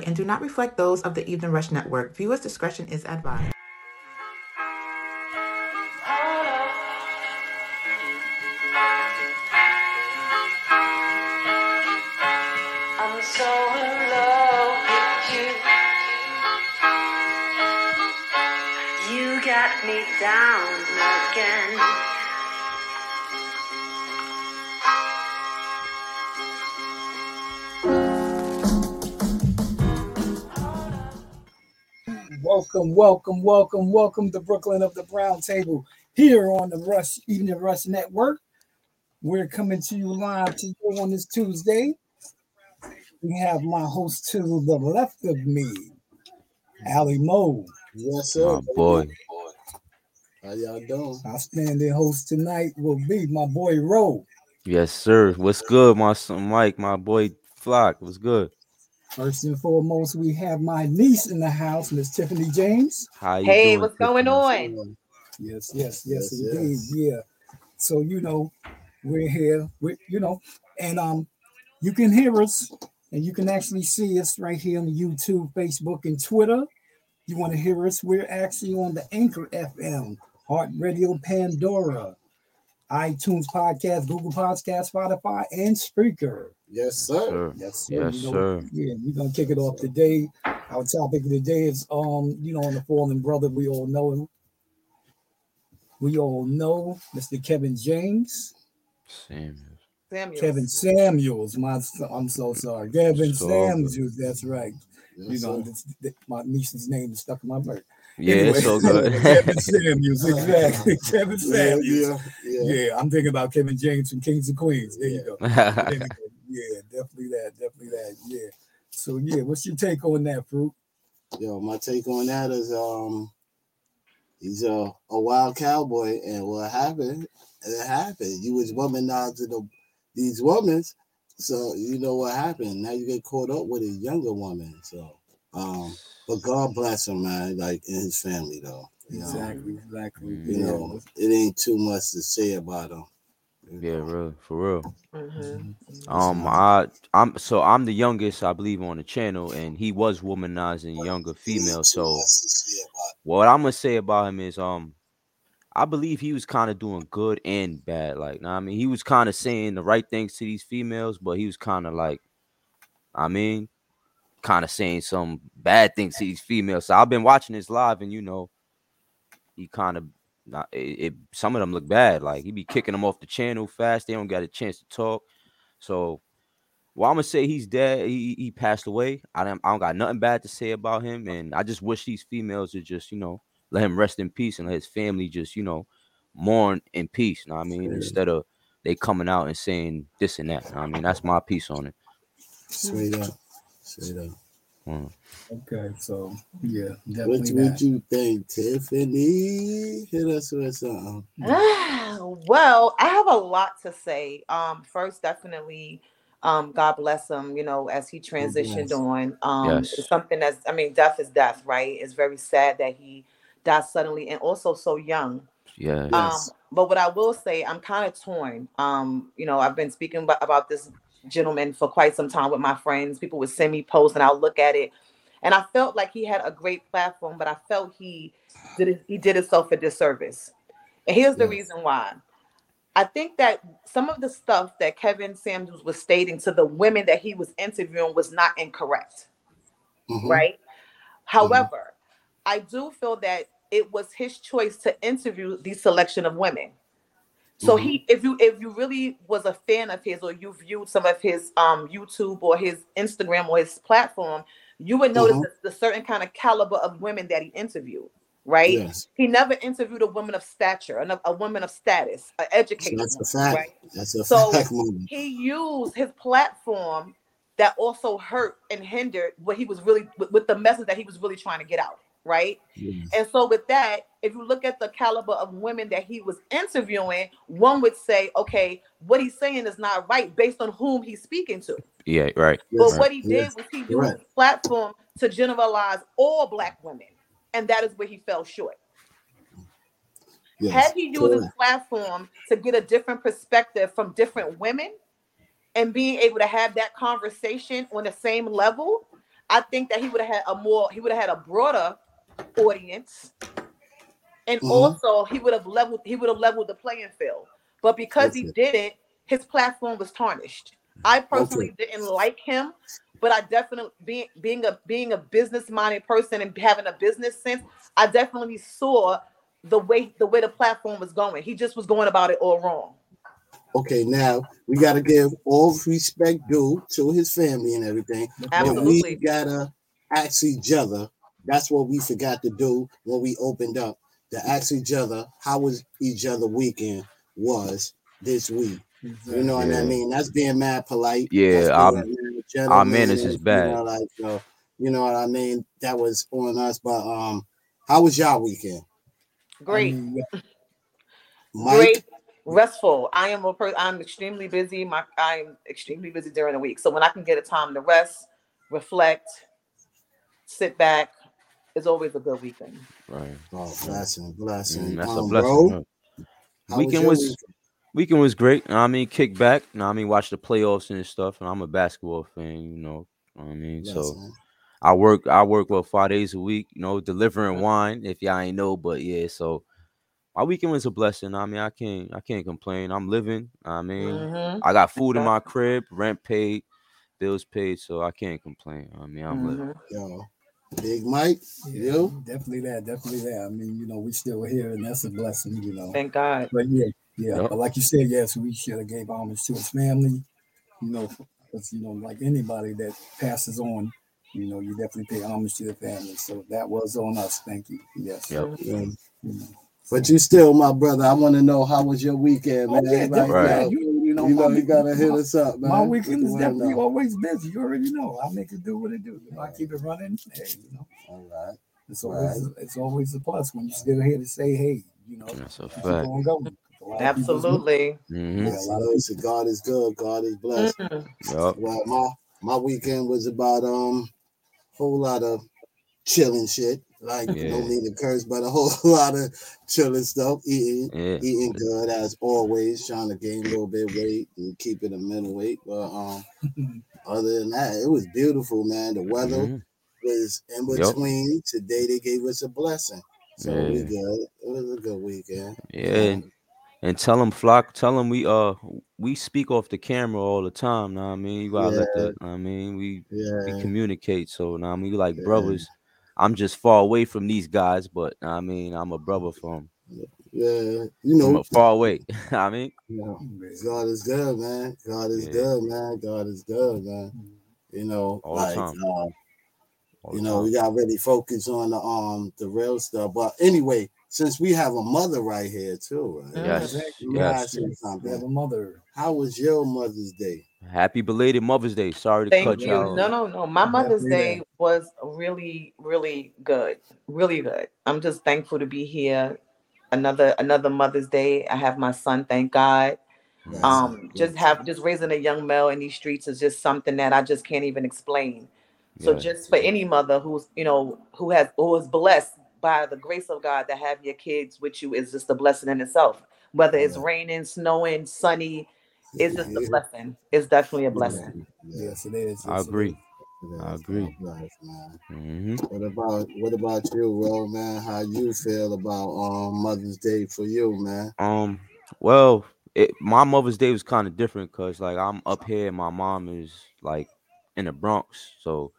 website and do not reflect those of the Evening Rush Network. Viewers' discretion is advised. Me down again. Welcome to Brooklyn of the Brown Table here on the Rush Evening Rush Network. We're coming to you live today on this Tuesday. We have my host to the left of me, Allie Mo. Yes, sir. My boy. How y'all doing? Our standing host tonight will be my boy Ro. Yes, sir. What's good, my son Mike? My boy Flock. What's good? First and foremost, we have my niece in the house, Miss Tiffany James. How you doing? Hey, what's going on? Yes, indeed. Yeah. So you know, we're here. You can hear us, and you can actually see us right here on YouTube, Facebook, and Twitter. You want to hear us? We're actually on the Anchor FM. Heart Radio, Pandora, iTunes Podcast, Google Podcasts, Spotify, and Spreaker. Yes, sir. Yes, sir. Yeah, we're gonna kick it off today. Our topic of the day is on the fallen brother we all know him. We all know Mr. Kevin James. Samuels. Kevin Samuels. I'm so sorry. Kevin Samuels. That's right. My niece's name is stuck in my brain. Yeah, anyway, it's so good. Kevin Samuels, exactly. Kevin Samuels. Yeah, I'm thinking about Kevin James from Kings of Queens. There you go. Yeah, definitely that. Yeah. So yeah, what's your take on that, Fruit? Yo, my take on that is he's a wild cowboy, and what happened? It happened. You was womanizing these women. So you know what happened. Now you get caught up with a younger woman. So, but God bless him, man. Like in his family, though. Exactly. You know, it ain't too much to say about him. For real. Mm-hmm. I'm the youngest, I believe, on the channel, and he was womanizing younger females. So, what I'm gonna say about him is, I believe he was kind of doing good and bad. Like, I mean, he was kind of saying the right things to these females, but he was kind of like, kind of saying some bad things to these females. So I've been watching this live, and he kind of, some of them look bad. Like, he be kicking them off the channel fast. They don't got a chance to talk. So, I'm gonna say he's dead. He passed away. I don't got nothing bad to say about him, and I just wish these females would just, let him rest in peace and let his family just, mourn in peace. You know what I mean? Sweet. Instead of they coming out and saying this and that. You know what I mean? That's my piece on it. Straight up. Mm. Okay, so, yeah. Definitely what would you think, Tiffany? Hit us with something. Well, I have a lot to say. First, definitely, God bless him, as he transitioned on. It's something that's, death is death, right? It's very sad that he died suddenly and also so young. Yeah. But what I will say, I'm kind of torn. I've been speaking about this gentleman for quite some time with my friends. People would send me posts and I'll look at it. And I felt like he had a great platform, but I felt he did himself a disservice. And here's the reason why. I think that some of the stuff that Kevin Samuels was stating to the women that he was interviewing was not incorrect. Mm-hmm. Right? However, I do feel that it was his choice to interview the selection of women. So if you really was a fan of his, or you viewed some of his YouTube or his Instagram or his platform, you would notice the certain kind of caliber of women that he interviewed, right? Yes. He never interviewed a woman of stature, a woman of status, an educated woman. That's a fact. Right? He used his platform that also hurt and hindered what he was really, with the message that he was really trying to get out. Right. Yes. And so with that, if you look at the caliber of women that he was interviewing, one would say, okay, what he's saying is not right based on whom he's speaking to. Yeah, right. But what he did was he used his platform to generalize all Black women. And that is where he fell short. Yes. Had he used his platform to get a different perspective from different women and being able to have that conversation on the same level, I think that he would have had a broader audience, and mm-hmm. also he would have leveled the playing field. But because he didn't, his platform was tarnished. I personally didn't like him, but I definitely, being a business-minded person and having a business sense, I definitely saw the way the platform was going. He just was going about it all wrong. Okay, now we got to give all respect due to his family and everything. Absolutely. But we got to ask each other. That's what we forgot to do when we opened up, to ask each other how was each other weekend was this week. Exactly. You know what I mean? That's being mad polite. Yeah, our manners is bad. You know what I mean? That was on us. But how was y'all weekend? Great. Mike? Great. Restful. I'm extremely busy. I'm extremely busy during the week. So when I can get a time to rest, reflect, sit back, it's always a good weekend. Right. Oh, blessing. That's a blessing. Weekend was great. I mean, kick back. I mean, watch the playoffs and stuff. And I'm a basketball fan, you know. I mean, yes, so man. I work well 5 days a week, you know, delivering wine, if y'all ain't know, but yeah, so my weekend was a blessing. I mean, I can't complain. I'm living. I mean, mm-hmm. I got food in my crib, rent paid, bills paid, so I can't complain. I mean, I'm living. Yo, Big Mike, you? Definitely that. I mean, you know, we still here, and that's a blessing, you know. Thank God. But yeah. Yep. But like you said, yes, we should have gave homage to his family, you know, because, you know, like anybody that passes on, you know, you definitely pay homage to the family. So that was on us. Thank you. Yes. Yep. And, you know, but you still, my brother. I want to know how was your weekend, man. Right. You gotta hit us up, man. My weekend is definitely always busy. You already know. I make it do what it do. You know, I keep it running. Hey, you know. All right. It's always a plus when you're still here to say, hey, you know. That's a fact. Absolutely. Mm-hmm. Yeah, a lot of us. God is good. God is blessed. Mm-hmm. Yep. Well, my weekend was about whole lot of chilling shit. Like, no need to curse, but a whole lot of chilling stuff, eating good as always, trying to gain a little bit of weight and keep it a middle weight. But other than that, it was beautiful, man. The weather was in between. Yep. Today they gave us a blessing, so we good. It was a good weekend. Yeah, and tell them, Flock, tell them we speak off the camera all the time. Now I mean, you gotta let that. I mean, we communicate. So now I mean, we like brothers. I'm just far away from these guys, but I mean, I'm a brother from. Yeah, you know, I'm far away. I mean, God is good, man. God is good, man. You know, all like, you know, we got really focused on the real stuff. But anyway, since we have a mother right here too, right? Yes. We have a mother. How was your Mother's Day? Happy belated Mother's Day. Sorry to cut you out. No. My Mother's Day was really, really good. Really good. I'm just thankful to be here. Another Mother's Day. I have my son, thank God. Yes. Just raising a young male in these streets is just something that I just can't even explain. So just for any mother who's, you know, who is blessed by the grace of God to have your kids with you is just a blessing in itself. Whether it's raining, snowing, sunny, it's just a blessing. It's definitely a blessing. Yes, it is. I agree. Mm-hmm. What about you, Will, man? How you feel about Mother's Day for you, man? Well, my Mother's Day was kind of different because like I'm up here and my mom is like in the Bronx, so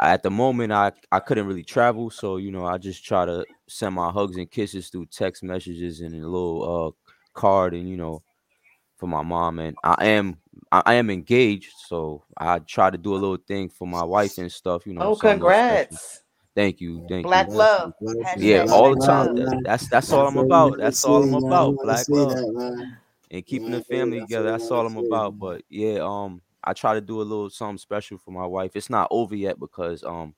at the moment I couldn't really travel, so you know I just try to send my hugs and kisses through text messages and a little card, and you know. For my mom, and I am engaged, so I try to do a little thing for my wife and stuff, you know. Oh, congrats! Thank you. Black love, yeah, all the time. That's all I'm about. That's all I'm about. Black love and keeping the family together. That's all I'm about. But yeah, I try to do a little something special for my wife. It's not over yet because well,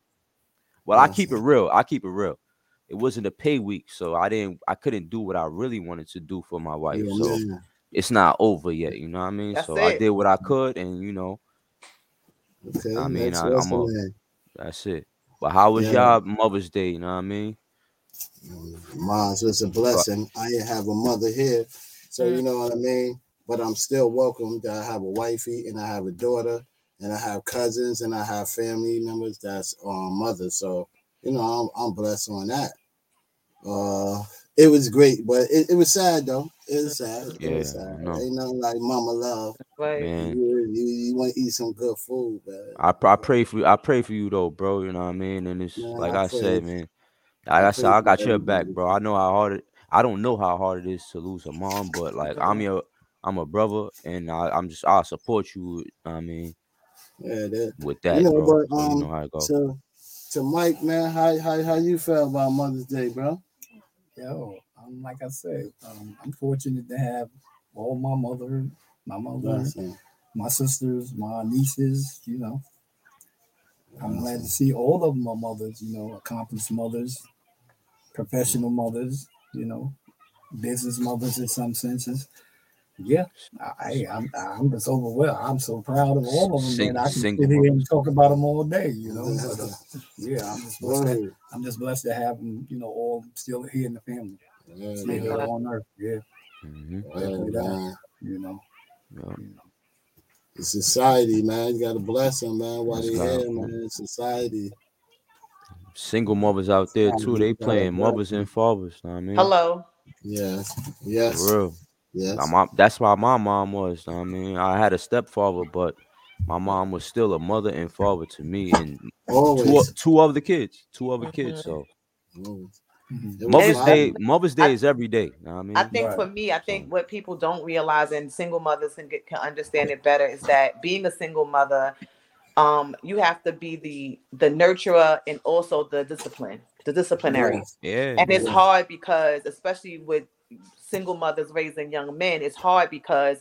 I keep it real. It wasn't a pay week, so I couldn't do what I really wanted to do for my wife. So. It's not over yet, you know what I mean? That's so it. I did what I could, and you know, okay, I mean, that's it. But how was y'all Mother's Day? You know what I mean? Mine was a blessing. I didn't have a mother here, so you know what I mean. But I'm still welcome that I have a wifey and I have a daughter, and I have cousins and I have family members that's mothers. So, you know, I'm blessed on that. It was great, but it was sad though. It was sad. Yeah, it was sad. No. Ain't nothing like mama love. Like, you want to eat some good food, man. I pray for you. I pray for you though, bro. You know what I mean? And it's like I said, man. Like I said, I got your back, bro. I know how hard it. I don't know how hard it is to lose a mom, but like I'm a brother, and I'll support you. I mean, with that, you know, bro. But, you know how it goes. To Mike, man, how you felt about Mother's Day, bro? Yo, like I said, I'm fortunate to have all my mother, my sisters, my nieces, you know. I'm glad to see all of my mothers, you know, accomplished mothers, professional mothers, you know, business mothers in some senses. Yeah, I'm just overwhelmed. I'm so proud of all of them, and I can sit here and talk about them all day, you know. But, yeah, I'm just blessed to have them, you know, all still here in the family, still here on earth. Yeah, you know. Yeah. It's society, man. You gotta bless them, man. While they here, man. It's society. Single mothers out there too. They playing mothers and fathers. You know what I mean? Hello. Yes. For real. Yes. That's why my mom was. I mean, I had a stepfather, but my mom was still a mother and father to me, and two other kids. So Mother's Day is every day. You know what I mean? I think for me, I think what people don't realize, and single mothers can understand it better, is that being a single mother, you have to be the nurturer and also the disciplinary. Yeah. And it's hard because, especially with single mothers raising young men, it's hard because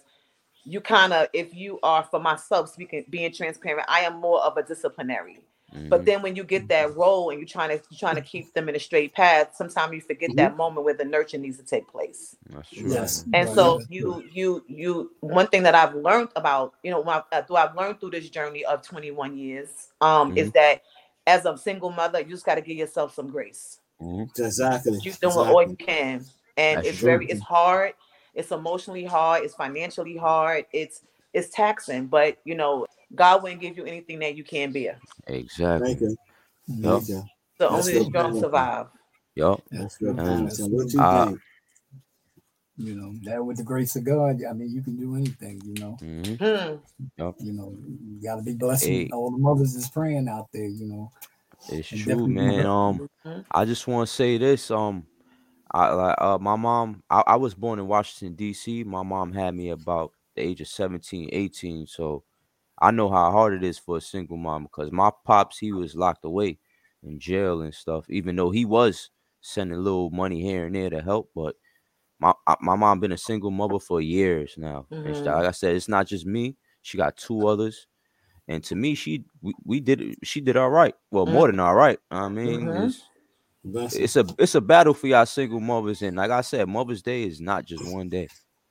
you kind of, if you are, for myself speaking, being transparent, I am more of a disciplinary. Mm-hmm. But then when you get that role and you're trying to keep them in a straight path, sometimes you forget that moment where the nurturing needs to take place. That's true. Yes. And so you one thing that I've learned about, you know, I've learned through this journey of 21 years, is that as a single mother, you just got to give yourself some grace. Mm-hmm. Exactly. You're doing all you can. And that's it's hard. It's emotionally hard. It's financially hard. It's taxing. But you know, God wouldn't give you anything that you can't bear. Exactly. Yep. So only the strong survive. Yup. That's good. What you know, that with the grace of God, I mean, you can do anything. You know. Yep. You know, you gotta be blessed. All the mothers is praying out there. You know. It's true, man. I just want to say this. My mom, I was born in Washington, DC. My mom had me about the age of 17, 18. So I know how hard it is for a single mom because my pops, he was locked away in jail and stuff, even though he was sending a little money here and there to help. But my mom been a single mother for years now. Mm-hmm. And like I said, it's not just me. She got two others. And to me, she did all right. Well, more than all right. I mean, it's a battle for y'all single mothers, and like I said, Mother's Day is not just one day.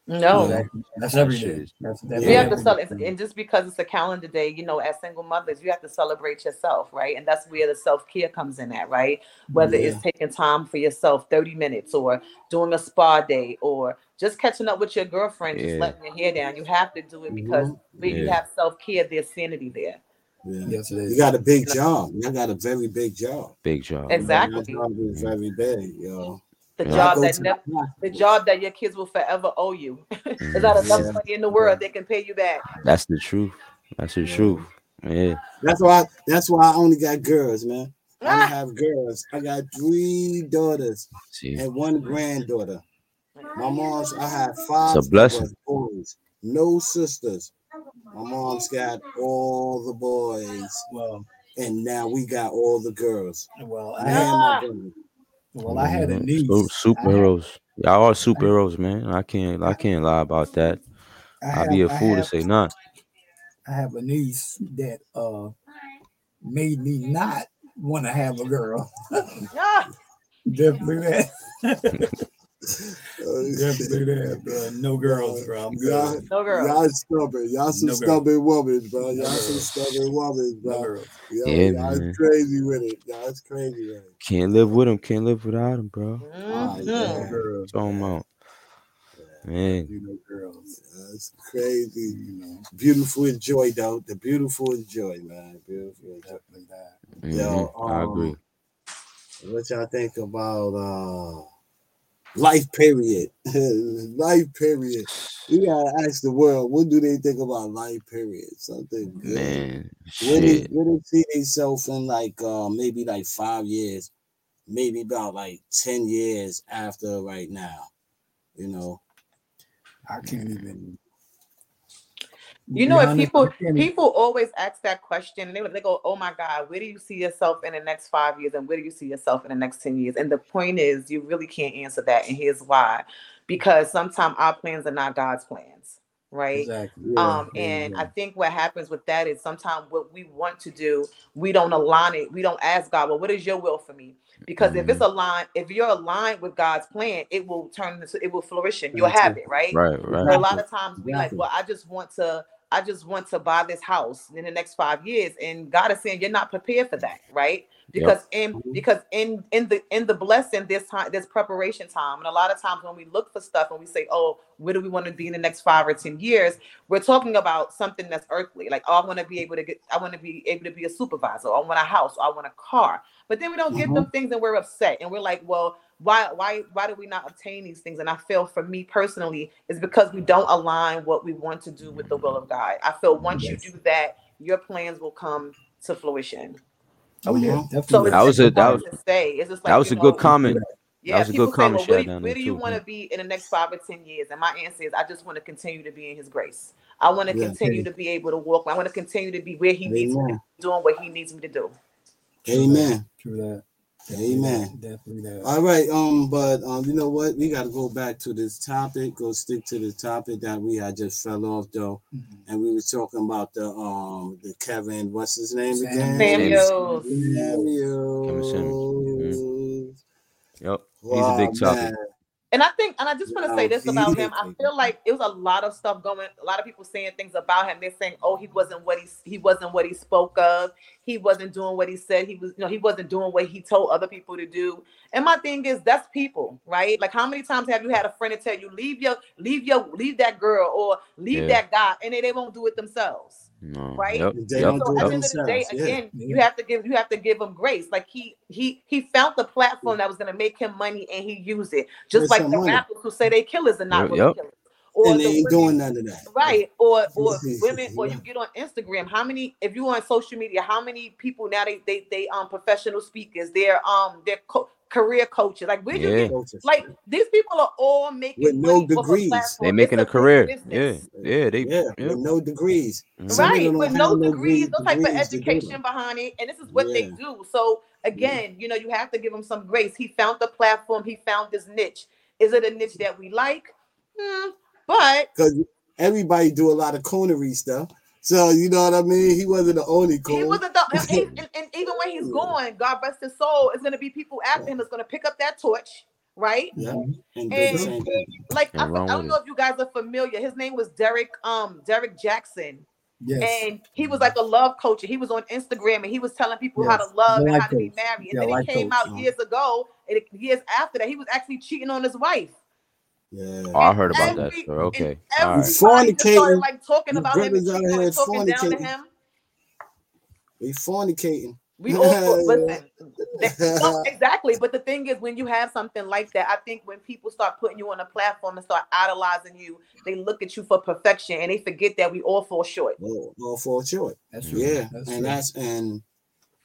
No, that's every day. You have to celebrate, and just because it's a calendar day, you know, as single mothers, you have to celebrate yourself, right? And that's where the self-care comes in at, right? Whether it's taking time for yourself, 30 minutes, or doing a spa day, or just catching up with your girlfriend, just letting your hair down. You have to do it because when you have self-care, there's sanity there. Yeah. Yes, it is. You got a big job. You got a very big job. Big job. Exactly. You know, job is very big, yo. The job that your kids will forever owe you. There's not enough money in the world they can pay you back. That's the truth. That's the truth. Yeah. That's why I only got girls, man. I have girls. I got three daughters and one granddaughter. My mom's, I have five. It's a blessing. Boys, no sisters. My mom's got all the boys, and now we got all the girls. Well, I had a niece. Superheroes. Y'all are superheroes, man. I can't lie about that. I'd be a fool to say nothing. I have a niece that made me not want to have a girl. Definitely that. No girls, bro. I'm good. No girls. Y'all stubborn. Y'all some stubborn women, bro. Y'all some stubborn women, bro. Y'all crazy with it. Y'all's crazy with it. Can't live with them. Can't live without them, bro. Talking about. Man. Beautiful girls. It's crazy, you know. Beautiful and joy, though. The beautiful and joy, man. Beautiful and definitely that. Mm-hmm. Yo, I agree. What y'all think about life period? Life period. We gotta ask the world, what do they think about life period? Something good. Man, what do they see themselves in, like, maybe like 5 years, maybe about like 10 years after right now? You know, I can't even. You know, if people always ask that question, and they go, "Oh my God, where do you see yourself in the next 5 years, and where do you see yourself in the next 10 years?" And the point is, you really can't answer that, and here's why: because sometimes our plans are not God's plans, right? Exactly. Yeah. I think what happens with that is sometimes what we want to do, we don't align it. We don't ask God, "Well, what is your will for me?" Because if it's aligned, if you're aligned with God's plan, it will turn into, it will flourish, and you'll have it, right? Right. So a lot of times we like, well, I just want to buy this house in the next 5 years, and God is saying you're not prepared for that, right? Because in the blessing, there's time, there's preparation time, and a lot of times when we look for stuff and we say, oh, where do we want to be in the next 5 or 10 years? We're talking about something that's earthly, like, oh, I want to be able to be a supervisor, or I want a house, or I want a car. But then we don't give them things, and we're upset, and we're like, well, why do we not obtain these things? And I feel, for me personally, is because we don't align what we want to do with the will of God. I feel once you do that, your plans will come to fruition. Oh yeah, definitely. That was a good comment. Yeah, that was a good comment. Where do you want to be in the next 5 or 10 years? And my answer is, I just want to continue to be in His grace. I want to continue to be able to walk. I want to continue to be where He needs me, doing what He needs me to do. Amen. True that. Amen. Definitely that. All right. But you know what? We got to go back to this topic. Go stick to the topic that I just fell off though, and we were talking about the Kevin. What's his name again? Samuels. Yep. Wow, he's a big topic. And I just want to say this about him. I feel like it was a lot of stuff going. A lot of people saying things about him. They're saying, "Oh, he wasn't what he spoke of. He wasn't doing what he said. He was, he wasn't doing what he told other people to do." And my thing is, that's people, right? Like, how many times have you had a friend to tell you, leave that girl or leave that guy, and they won't do it themselves? No. Right. Yep. So at the end of the day, again, you have to give him grace. Like he found the platform that was going to make him money, and he used it. Just like the rappers who say they killers and not really killers, or and they ain't doing none of that. Right. Or women. Or you get on Instagram. How many? If you on social media, how many people now they professional speakers? They're career coaches. Like, where you get, like, these people are all making with no degrees. They're making a career. Business. Yeah. With no degrees. Right. With no degrees, no type of education behind it. And this is what they do. So again, you have to give them some grace. He found the platform. He found this niche. Is it a niche that we like? But because everybody do a lot of coonery stuff. So, you know what I mean? He wasn't the only cool. He wasn't the and even when he's gone, God rest his soul, it's going to be people after him that's going to pick up that torch, right? Yeah. And like, I don't know if you guys are familiar. His name was Derek Jackson. Yes. And he was like a love coach. He was on Instagram, and he was telling people how to love and how to be married. And then he came out years ago, and years after that, he was actually cheating on his wife. Yeah, oh, I heard about that. Story. Okay, all right. Fornicating, like talking about him, and talking down to him. We fornicating. We all listen. Exactly, but the thing is, when you have something like that, I think when people start putting you on a platform and start idolizing you, they look at you for perfection, and they forget that we all fall short. We all fall short. That's true. Yeah, and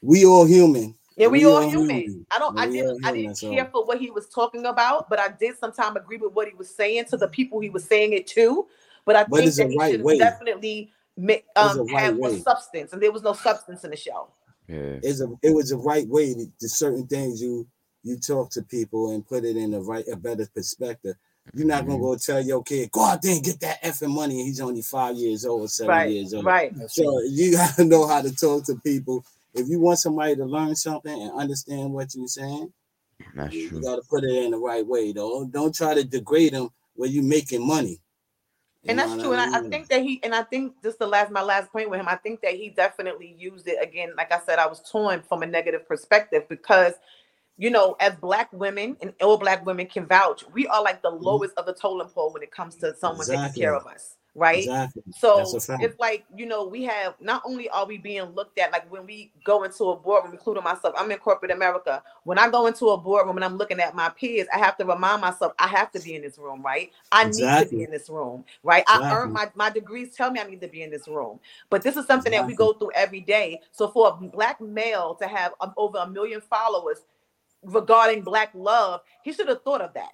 we all human. Yeah, we all human. I didn't care for what he was talking about, but I did sometimes agree with what he was saying to the people he was saying it to. But I think that he should definitely have more substance, and there was no substance in the show. Yeah, it was the right way to certain things. You talk to people and put it in a better perspective. You're not gonna go tell your kid, go out there and get that effing money, and he's only 5 years old or seven years old. Right. So you gotta know how to talk to people. If you want somebody to learn something and understand what you're saying, you got to put it in the right way, though. Don't try to degrade them when you're making money. And that's true. And I think that my last point with him, I think that he definitely used it again. Like I said, I was torn from a negative perspective because you know, as Black women and old Black women can vouch, we are like the lowest of the totem pole when it comes to someone taking care of us. Right. Exactly. So it's like, you know, we have, not only are we being looked at, like when we go into a boardroom, including myself, I'm in corporate America. When I go into a boardroom and I'm looking at my peers, I have to remind myself, I have to be in this room. Right. I need to be in this room. Right. Exactly. I earned my degrees tell me I need to be in this room. But this is something that we go through every day. So for a Black male to have over 1 million followers regarding Black love, he should have thought of that.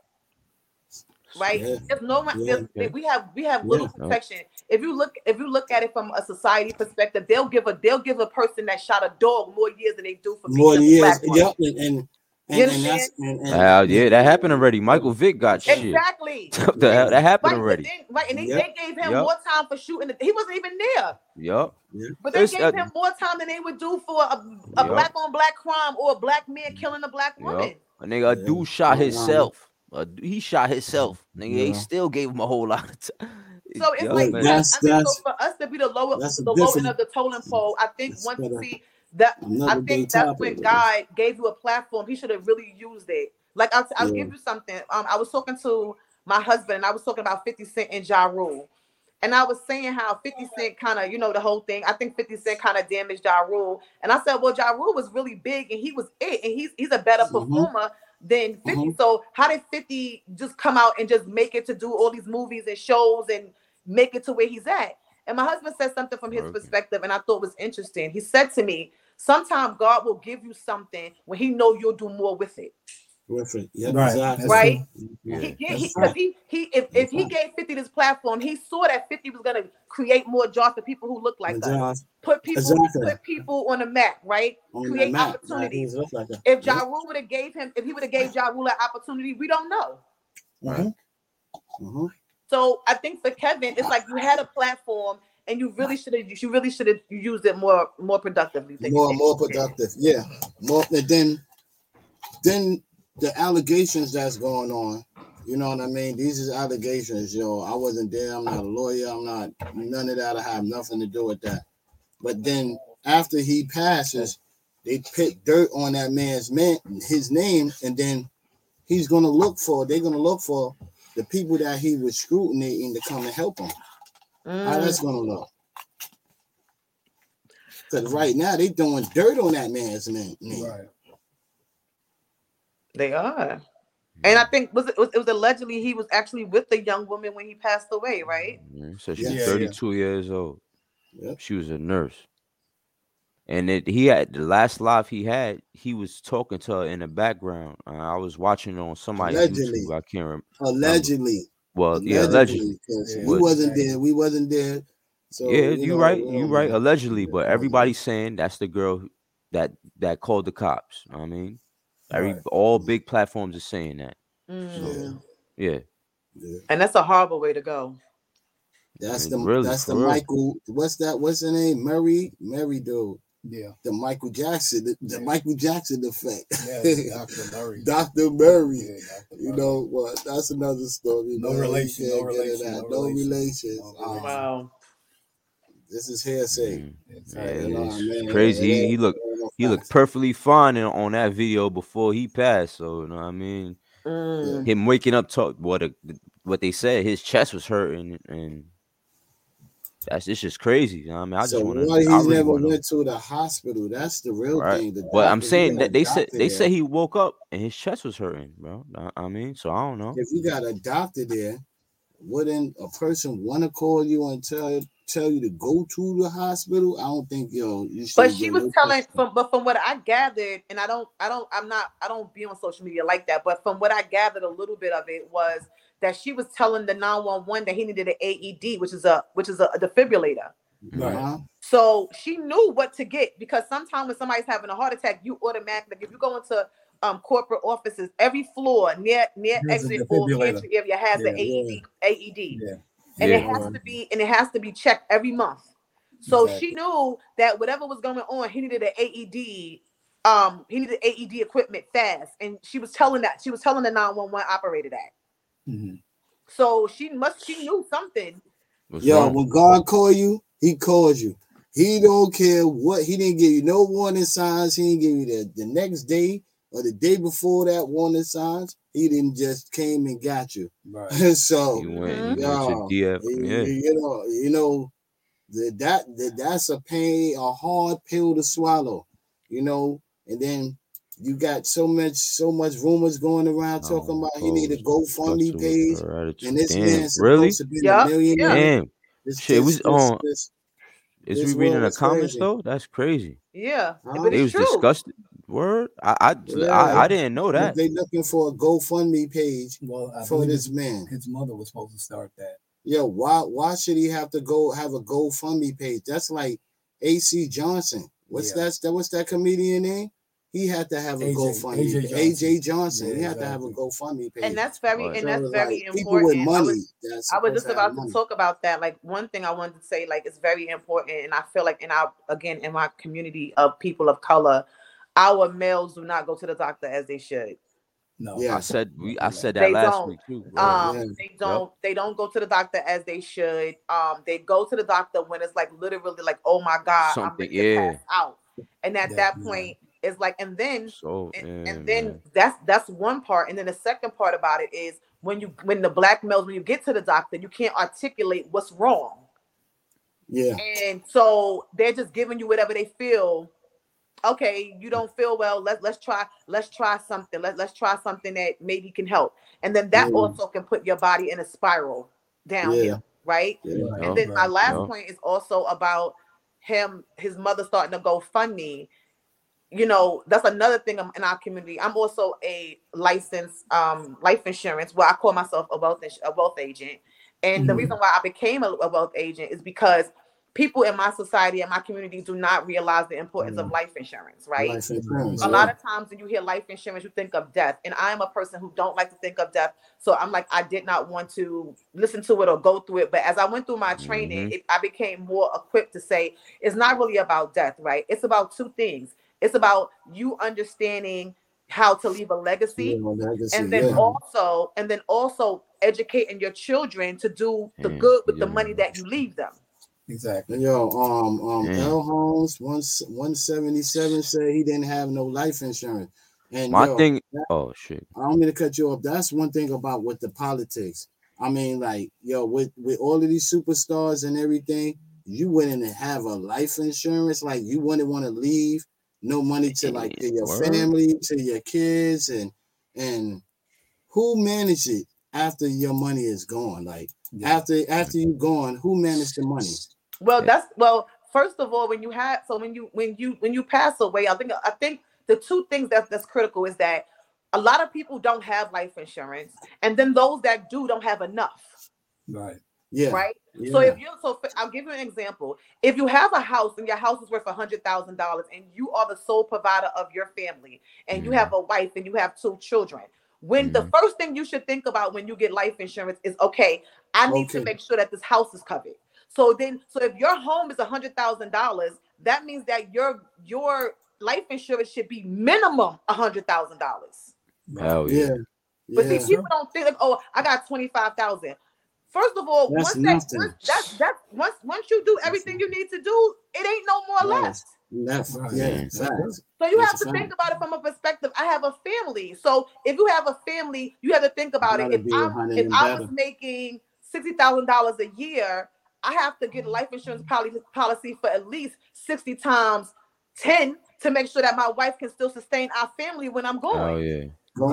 Right, yeah. There's no one. Yeah. We have little protection. If you look at it from a society perspective, they'll give a person that shot a dog more years than they do for more years. Yep, and that happened already. Michael Vick got shit. Exactly. That happened already. They gave him more time for shooting. He wasn't even there. Yep. But they gave him more time than they would do for a Black on Black crime or a Black man killing a Black woman. Yep. A nigga, a dude shot himself. He shot himself, nigga. They still gave him a whole lot of time. So it's so for us to be the low end of the totem pole, I think once you see that, I think that's when God gave you a platform. He should have really used it. Like I'll give you something. I was talking to my husband, and I was talking about 50 Cent and Ja Rule, and I was saying how 50 Cent kind of, you know, the whole thing. I think 50 Cent kind of damaged Ja Rule, and I said, well, Ja Rule was really big, and he was it, and he's a better performer than 50. So how did 50 just come out and just make it to do all these movies and shows and make it to where he's at? And my husband said something from his perspective, and I thought was interesting. He said to me, sometimes God will give you something when he know you'll do more with it. Yeah, right. Right? Yeah. If he gave 50 this platform, he saw that 50 was gonna create more jobs for people who look like us. Put people on the map, right? On create map, opportunities. Right? Like if Ja Rule would have gave him, if he would have gave Ja Rule an opportunity, we don't know. Mm-hmm. Mm-hmm. So I think for Kevin, it's like you had a platform and you really should have used it more productively. More productive, yeah. More then. The allegations that's going on, you know what I mean? These is allegations, yo. I wasn't there. I'm not a lawyer. I'm not none of that. I have nothing to do with that. But then after he passes, they put dirt on that man's his name, and then they're gonna look for the people that he was scrutinizing to come and help him. How that's gonna look? Because right now they doing dirt on that man's name. Right. They are, and I think it was allegedly he was actually with the young woman when he passed away, right? So she's 32 years old. Yep. She was a nurse, and he had the last live he had. He was talking to her in the background. I was watching on somebody's YouTube. I can't remember. Allegedly. Allegedly. We wasn't there. So you're right. Allegedly, but everybody's saying that's the girl that called the cops. I mean. All big platforms are saying that. So, yeah. And that's a horrible way to go. That's the Michael. What's that? What's the name? Murray dude. Yeah. The Michael Jackson. The Michael Jackson effect. Yeah, Dr. Murray. Dr. Murray. Yeah, Dr. Murray. You know what? Well, that's another story. No relation. Wow. This is hearsay. It's crazy. He looked. He looked perfectly fine on that video before he passed. So, you know what I mean? Him waking up, what they said, his chest was hurting, and it's just crazy. You know what I mean? He never went to the hospital. That's the real thing. But I'm saying that they said he woke up and his chest was hurting, bro. I mean, so I don't know. If you got a doctor there, wouldn't a person want to call you and tell you to go to the hospital? I don't think you should. But she was telling from what I gathered, and I don't be on social media like that, but from what I gathered, a little bit of it was that she was telling the 911 that he needed an AED, which is a defibrillator. Right. Uh-huh. So she knew what to get, because sometimes when somebody's having a heart attack, you automatically, if you go into corporate offices, every floor near exit or entry area has an AED. Yeah. And it has to be checked every month. So she knew that whatever was going on, he needed AED equipment fast. And she was telling the 911 operator that. Mm-hmm. So she knew something. When God call you, he calls you. He don't care what. He didn't give you no warning signs. He didn't give you the next day. or the day before that warning signs, he didn't just came and got you. Right. So you went, you know, that's a pain, a hard pill to swallow, you know. And then you got so much rumors going around talking about he need a GoFundMe page, and this man's really supposed to be a millionaire. Damn. Is we reading the comments though? That's crazy. Yeah, but it was disgusted. Word, I didn't know that. They're looking for a GoFundMe page for this man. His mother was supposed to start that. Yeah, why should he have to go have a GoFundMe page? That's like AC Johnson. What's that comedian name? He had to have a GoFundMe page. AJ Johnson. Yeah, he had to have a GoFundMe page. And that's very important. People with money. I was just about to talk about that. Like, one thing I wanted to say, like, it's very important. And I feel like in my community of people of color, our males do not go to the doctor as they should. No, yeah. I said that last week too. They don't go to the doctor as they should. They go to the doctor when it's like literally like, oh my God, something, I'm gonna pass out. And at that point, it's like, and then that's one part. And then the second part about it is when the black males, when you get to the doctor, you can't articulate what's wrong. Yeah. And so they're just giving you whatever they feel. Okay, you don't feel well. Let's try something. Let's try something that maybe can help. And then that also can put your body in a spiral down here, right? Yeah, and then my last point is also about him, his mother starting to GoFundMe. You know, that's another thing in our community. I'm also a licensed life insurance. Well, I call myself a wealth agent, and the reason why I became a wealth agent is because people in my society and my community do not realize the importance of life insurance, right? A lot of times when you hear life insurance, you think of death. And I'm a person who don't like to think of death. So I'm like, I did not want to listen to it or go through it. But as I went through my training, I became more equipped to say, it's not really about death, right? It's about two things. It's about you understanding how to leave a legacy. And then also educating your children to do the good with the money that you leave them. Exactly. Yo, L Holmes 177 said he didn't have no life insurance. And my thing, I don't mean to cut you off. That's one thing about with the politics. I mean, like, yo, with all of these superstars and everything, you wouldn't have a life insurance. Like, you wouldn't want to leave no money to like to your family, to your kids, and who managed it after your money is gone? Like, after you gone, who managed the money? Well, first of all, when you pass away, I think the two things that's critical is that a lot of people don't have life insurance, and then those that do don't have enough. Right. Yeah. Right. Yeah. So I'll give you an example. If you have a house and your house is worth $100,000, and you are the sole provider of your family, and you have a wife and you have two children, when the first thing you should think about when you get life insurance is, okay, I need to make sure that this house is covered. So if your home is $100,000, that means that your life insurance should be minimum $100,000. Oh yeah. But see, people don't think like, oh, I got $25,000. First of all, once you do everything you need to do, it ain't no more left. So you have to think about it from a perspective. I have a family. So if you have a family, you have to think about it. If I was making $60,000 a year, I have to get a life insurance policy for at least 60 times 10 to make sure that my wife can still sustain our family when I'm going. Oh yeah. Go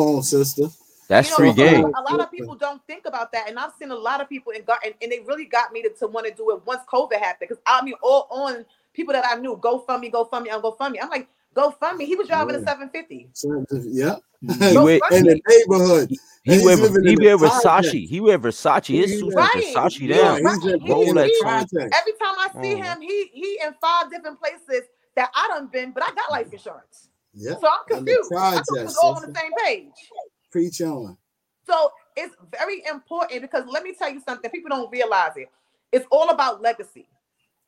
on, sister. That's free game. A lot of people don't think about that, and I've seen a lot of people and they really got me to want to do it once COVID happened. Because I mean, all on people that I knew, GoFundMe. I'm like, GoFundMe. He was driving a 750. Yeah. He went in the neighborhood. He wear Versace. His suit is Versace down. Rolex. Every time I see him, he in 5 different places that I done been, but I got life insurance. Yeah. So I'm confused. I thought we was all on the same page. Preach on. So it's very important because let me tell you something. People don't realize it. It's all about legacy.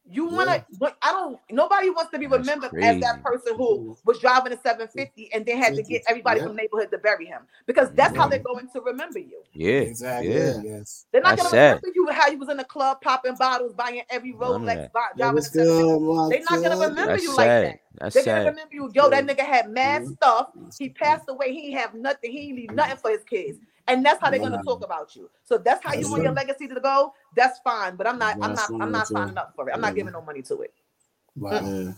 You wanna? Yeah. Nobody wants to be remembered as that person who was driving a 750 and then had to get everybody from the neighborhood to bury him, because that's how they're going to remember you. Yeah, exactly. Yeah. Yes. They're not going to remember you how you was in the club popping bottles, buying every Rolex, driving a 750. They're not going to remember you like that. That's they gotta remember you, yo, that nigga had mad stuff. He passed away. He didn't have nothing. He didn't leave nothing for his kids. And that's how they're gonna talk about you. So if that's how you want your legacy to go, that's fine. But I'm not signing up for it. I'm not giving no money to it. Wow.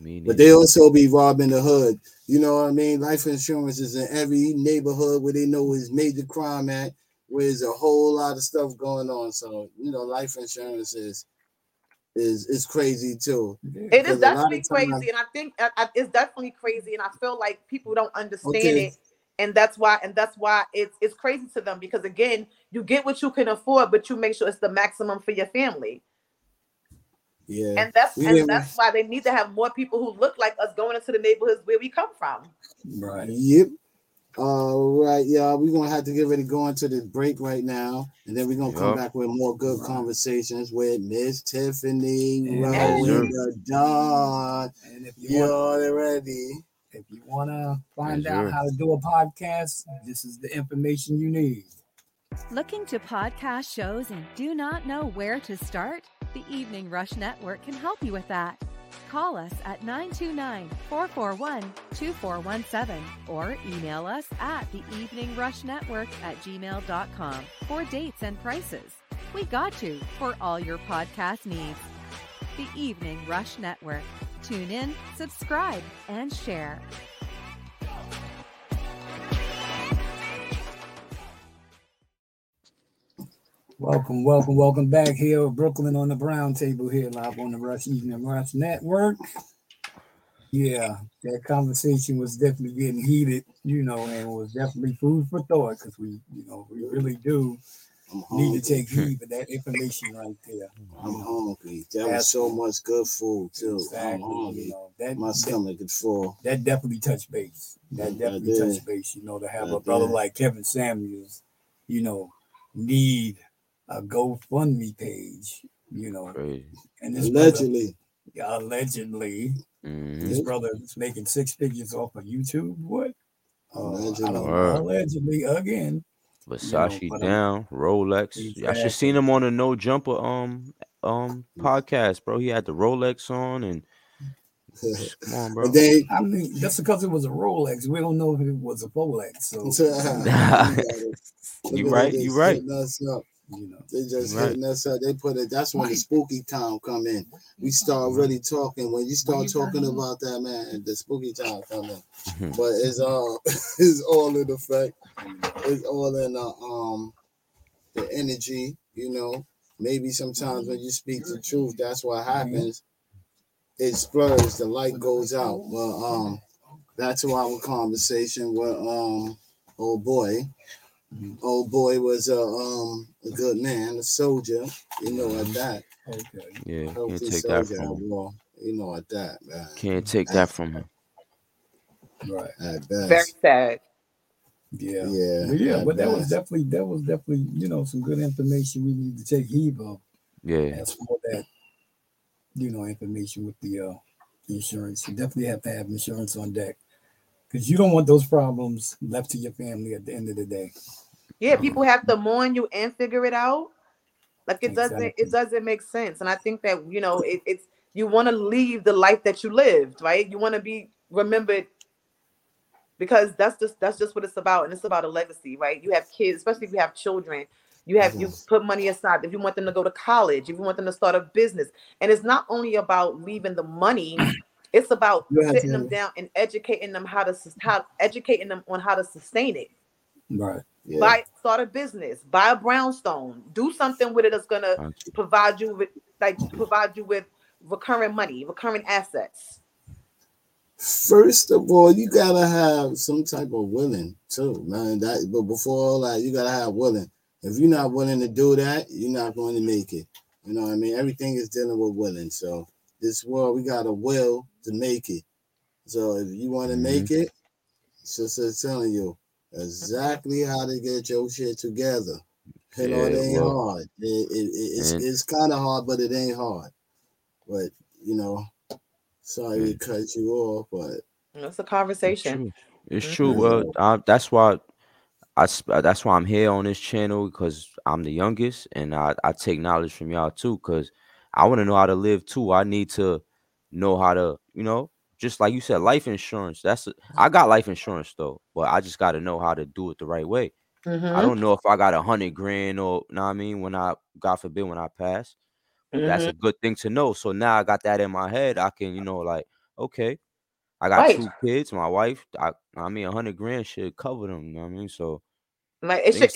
But they also be robbing the hood. You know what I mean? Life insurance is in every neighborhood where they know is major crime at, where there's a whole lot of stuff going on. So, you know, life insurance is crazy too. It is definitely crazy. And I think it's definitely crazy. And I feel like people don't understand it. And that's why it's crazy to them, because again, you get what you can afford, but you make sure it's the maximum for your family. Yeah. And that's why they need to have more people who look like us going into the neighborhoods where we come from. Right. Yep. All right, y'all. We're gonna have to get ready to go into this break right now, and then we're gonna come back with more good conversations with Miss Tiffany Rowena Dawn. And if you're already, if you wanna find out how to do a podcast, this is the information you need. Looking to podcast shows and do not know where to start? The Evening Rush Network can help you with that. Call us at 929-441-2417 or email us at theeveningrushnetwork@gmail.com for dates and prices. We got you for all your podcast needs. The Evening Rush Network. Tune in, subscribe, and share. Welcome back here with Brooklyn on the Brown Table here live on the Rush Evening Rush Network. Yeah, that conversation was definitely getting heated, you know, and was definitely food for thought, because we really do need to take heed of that information right there. I'm hungry. That was so much good food too. Exactly. I'm hungry. My stomach is full. That definitely touched base. To have a brother like Kevin Samuels, need a GoFundMe page, and this allegedly, his brother is making six figures off of YouTube. What? Allegedly again. Versace down, Rolex. Exactly. I should seen him on a No Jumper podcast, bro. He had the Rolex on and. Come on, bro. Just because it was a Rolex, we don't know if it was a Rolex. So you right. They just hitting us up. They put it. That's when the spooky time come in. We start really talking. When you start talking about that, man, the spooky time come in. But it's all in effect. It's all in the energy. Maybe sometimes when you speak the truth, that's what happens. It splurs. The light goes out. Well, that's our conversation with old boy. Mm-hmm. Old boy was a good man, a soldier, at that. Okay. Yeah, can't take that from him. At that, man. Can't take that from him. Right. At best. Very sad. Yeah. But that was definitely, some good information we need to take heed of. Yeah. That's for that, information with the insurance. You definitely have to have insurance on deck, because you don't want those problems left to your family at the end of the day. Yeah, people have to mourn you and figure it out. Like it doesn't make sense. And I think that, it's you want to leave the life that you lived, right? You want to be remembered, because that's just what it's about. And it's about a legacy, right? You have kids, especially if you have children. You put money aside if you want them to go to college, if you want them to start a business. And it's not only about leaving the money. It's about sitting them down and educating them on how to sustain it. Right. Yeah. Start a business, buy a brownstone, do something with it that's gonna provide you with recurring money, recurring assets. First of all, you gotta have some type of willing too, man. But before all that, you gotta have willing. If you're not willing to do that, you're not going to make it. You know what I mean? Everything is dealing with willing. So this world, we got a will to make it. So if you want to make it, it's just telling you exactly how to get your shit together. It ain't hard. It's kind of hard, but it ain't hard. But sorry to cut you off, but that's a conversation. It's true. Well, that's why I'm here on this channel, because I'm the youngest, and I take knowledge from y'all too, because I want to know how to live too. I need to know how to, just like you said, life insurance. I got life insurance though, but I just got to know how to do it the right way. Mm-hmm. I don't know if I got $100,000 or, know what I mean, when I, God forbid, when I pass. Mm-hmm. That's a good thing to know. So now I got that in my head. I can, you know, like, okay, I got two kids, my wife. I mean, $100,000 should cover them. You know what I mean? So, like, it should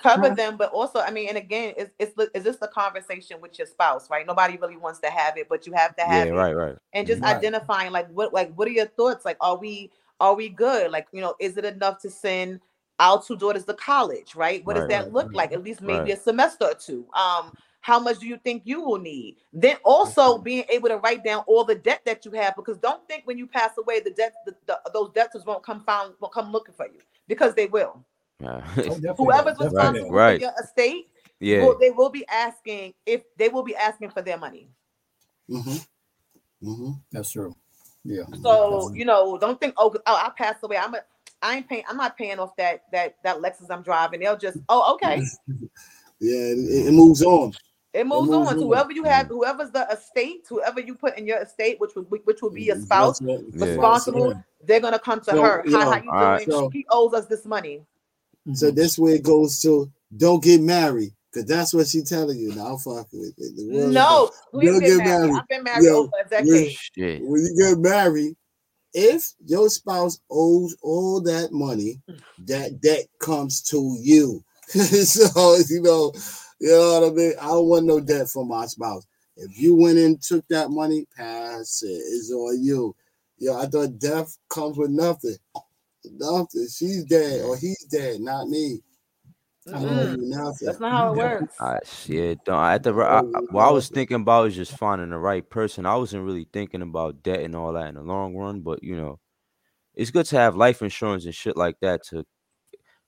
cover them, but also, I mean, and again, is this the conversation with your spouse, right? Nobody really wants to have it, but you have to have it, right? And just identifying, like, what are your thoughts? Like, are we good? Like, you know, is it enough to send our two daughters to college, right? What does that look like? At least maybe a semester or two. How much do you think you will need? Then also being able to write down all the debt that you have, because don't think when you pass away, those debtors won't come looking for you, because they will. Whoever's responsible for your estate, they will be asking for their money. Mm-hmm. Mm-hmm. That's true. Yeah. So, you know, don't think, I passed away, I'm not paying off that Lexus I'm driving. They'll just, okay. Yeah, it moves on. It moves on. Whoever you have, whoever's the estate, whoever you put in your estate, which will be your spouse responsible, they're gonna come to her. How you doing? He owes us this money. So this way it goes to, don't get married, because that's what she's telling you. Now I'm fucking with it. No, please don't get married. I've been married over a decade. When you get married, if your spouse owes all that money, that debt comes to you. So, you know what I mean? I don't want no debt from my spouse. If you went and took that money, pass it. It's on you. Yeah, I thought death comes with nothing. She's dead or he's dead, not me. Mm-hmm. I don't do nothing. That's not how it works. What I was thinking about is just finding the right person. I wasn't really thinking about debt and all that in the long run, but, you know, it's good to have life insurance and shit like that to.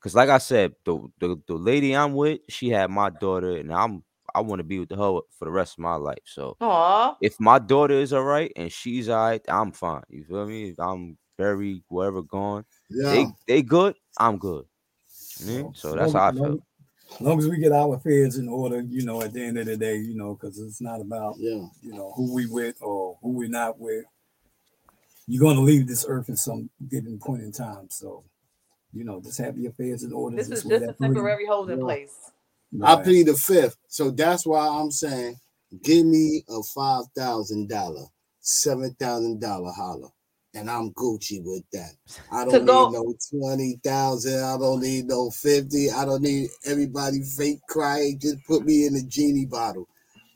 Cause like I said, the lady I'm with, she had my daughter, and I want to be with her for the rest of my life. So if my daughter is all right and she's all right, I'm fine. You feel me? If I'm very wherever gone, they good, I'm good. You know? So that's how I feel. As long as we get our affairs in order, you know, at the end of the day, you know, because it's not about you know, who we with or who we not with. You're gonna leave this earth at some given point in time, so. You know, just have your affairs in order. This is just a temporary holding place. Right. I plead the fifth. So that's why I'm saying, give me a $5,000, $7,000 holler. And I'm Gucci with that. I don't need no 20,000. I don't need no 50. I don't need everybody fake crying. Just put me in a genie bottle.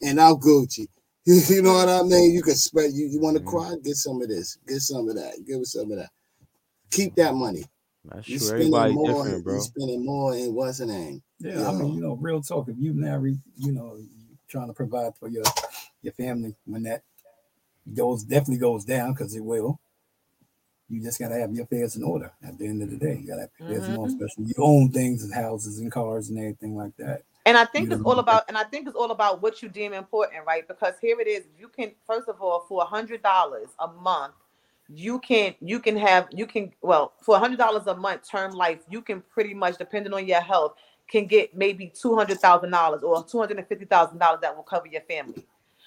And I'm Gucci. You know what I mean? You can spread. You want to cry? Get some of this. Get some of that. Give us some of that. Keep that money. You're spending more, and what's the name? Yeah, I mean, you know, real talk. If you married, you know, trying to provide for your family, when that definitely goes down, because it will. You just gotta have your affairs in order. At the end of the day, you gotta have your affairs in order, especially you own things and houses and cars and everything like that. And I think it's all about what you deem important, right? Because here it is. You can, first of all, for $100 a month. For $100 a month term life, you can pretty much, depending on your health, can get maybe $200,000 or $250,000 that will cover your family.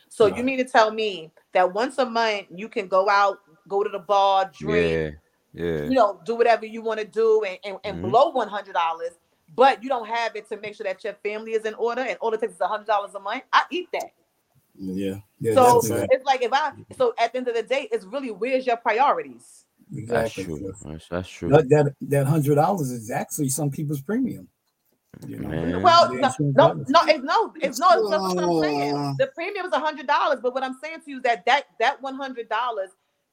So you mean to tell me that once a month you can go out, go to the bar, drink, you know, do whatever you want to do and blow $100, but you don't have it to make sure that your family is in order, and all it takes is $100 a month? I eat that. Yeah. So it's like at the end of the day, it's really, where's your priorities? Exactly. That's true. That $100 is actually some people's premium. You know? Well, it's not what I'm saying. The premium is $100, but what I'm saying to you is that $100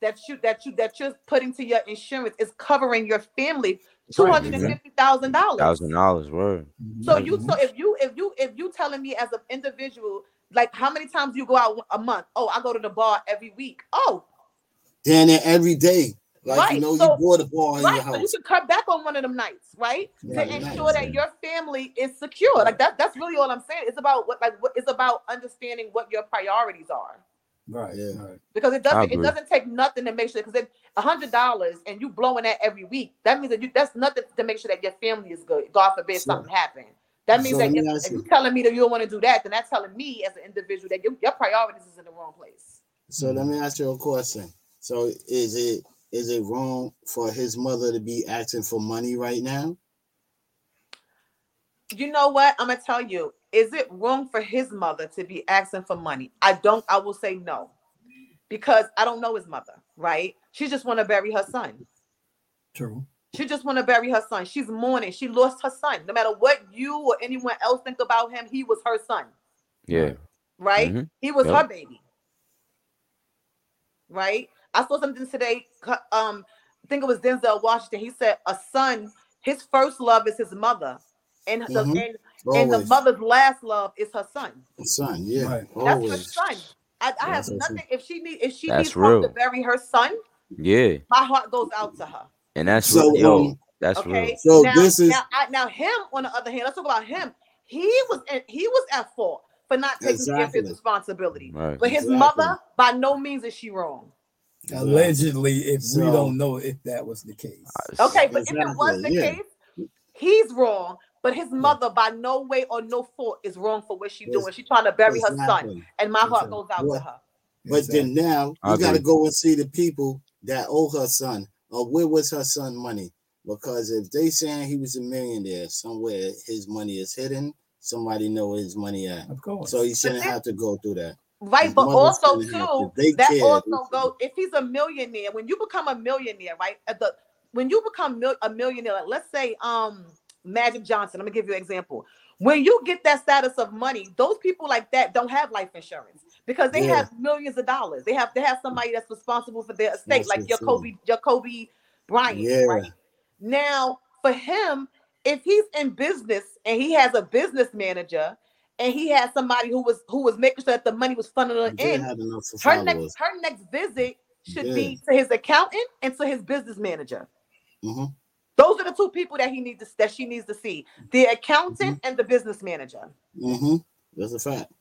that you're putting to your insurance is covering your family. $250,000. $1,000 worth. So if you telling me as an individual. Like, how many times do you go out a month? Oh, I go to the bar every week. Oh. Damn it, every day. Like, right. You know, so, you bought a bar in your house. So you can cut back on one of them nights, right? To ensure that your family is secure. Like, that's really all I'm saying. It's about understanding what your priorities are. Right, yeah. Right. Because it doesn't take nothing to make sure, because if $100 and you blowing that every week, that means that that's nothing to make sure that your family is good. God forbid something happens. That means if you're telling me that you don't want to do that, then that's telling me as an individual that your priorities is in the wrong place. So let me ask you a question. So is it wrong for his mother to be asking for money right now? You know what? I'm going to tell you. Is it wrong for his mother to be asking for money? I will say no. Because I don't know his mother, right? She just want to bury her son. True. She just want to bury her son. She's mourning. She lost her son. No matter what you or anyone else think about him, he was her son. Yeah. Right? Mm-hmm. He was her baby. Right? I saw something today. I think it was Denzel Washington. He said a son, his first love is his mother. And, mm-hmm. and the mother's last love is her son. Son, yeah. Right. That's her son. I have nothing. If she needs help to bury her son, yeah, my heart goes out to her. And that's so, that's okay. Real. So now, now him on the other hand, let's talk about him. He was at fault for not taking his responsibility. Right. But his mother, by no means, is she wrong. Allegedly, we don't know if that was the case. Okay, but if it was the case, he's wrong. But his mother, by no way or no fault, is wrong for what she's doing. She's trying to bury her son, and my heart goes out to her. But then now you got to go and see the people that owe her son, or where was her son money? Because if they saying he was a millionaire, somewhere his money is hidden. Somebody know where his money at. Of course. So he shouldn't have to go through that. Right, but also too, that also goes. If he's a millionaire, when you become a millionaire, right? When you become a millionaire, like, let's say, Magic Johnson. I'm gonna give you an example. When you get that status of money, those people like that don't have life insurance because they have millions of dollars. They have somebody that's responsible for their estate, that's like your Kobe Bryant. Yeah. Right now, for him, if he's in business and he has a business manager and he has somebody who was making sure that the money was funneling in, her next visit should be to his accountant and to his business manager. Mm-hmm. Those are the two people that she needs to see, the accountant and the business manager. Mm-hmm. That's a fact.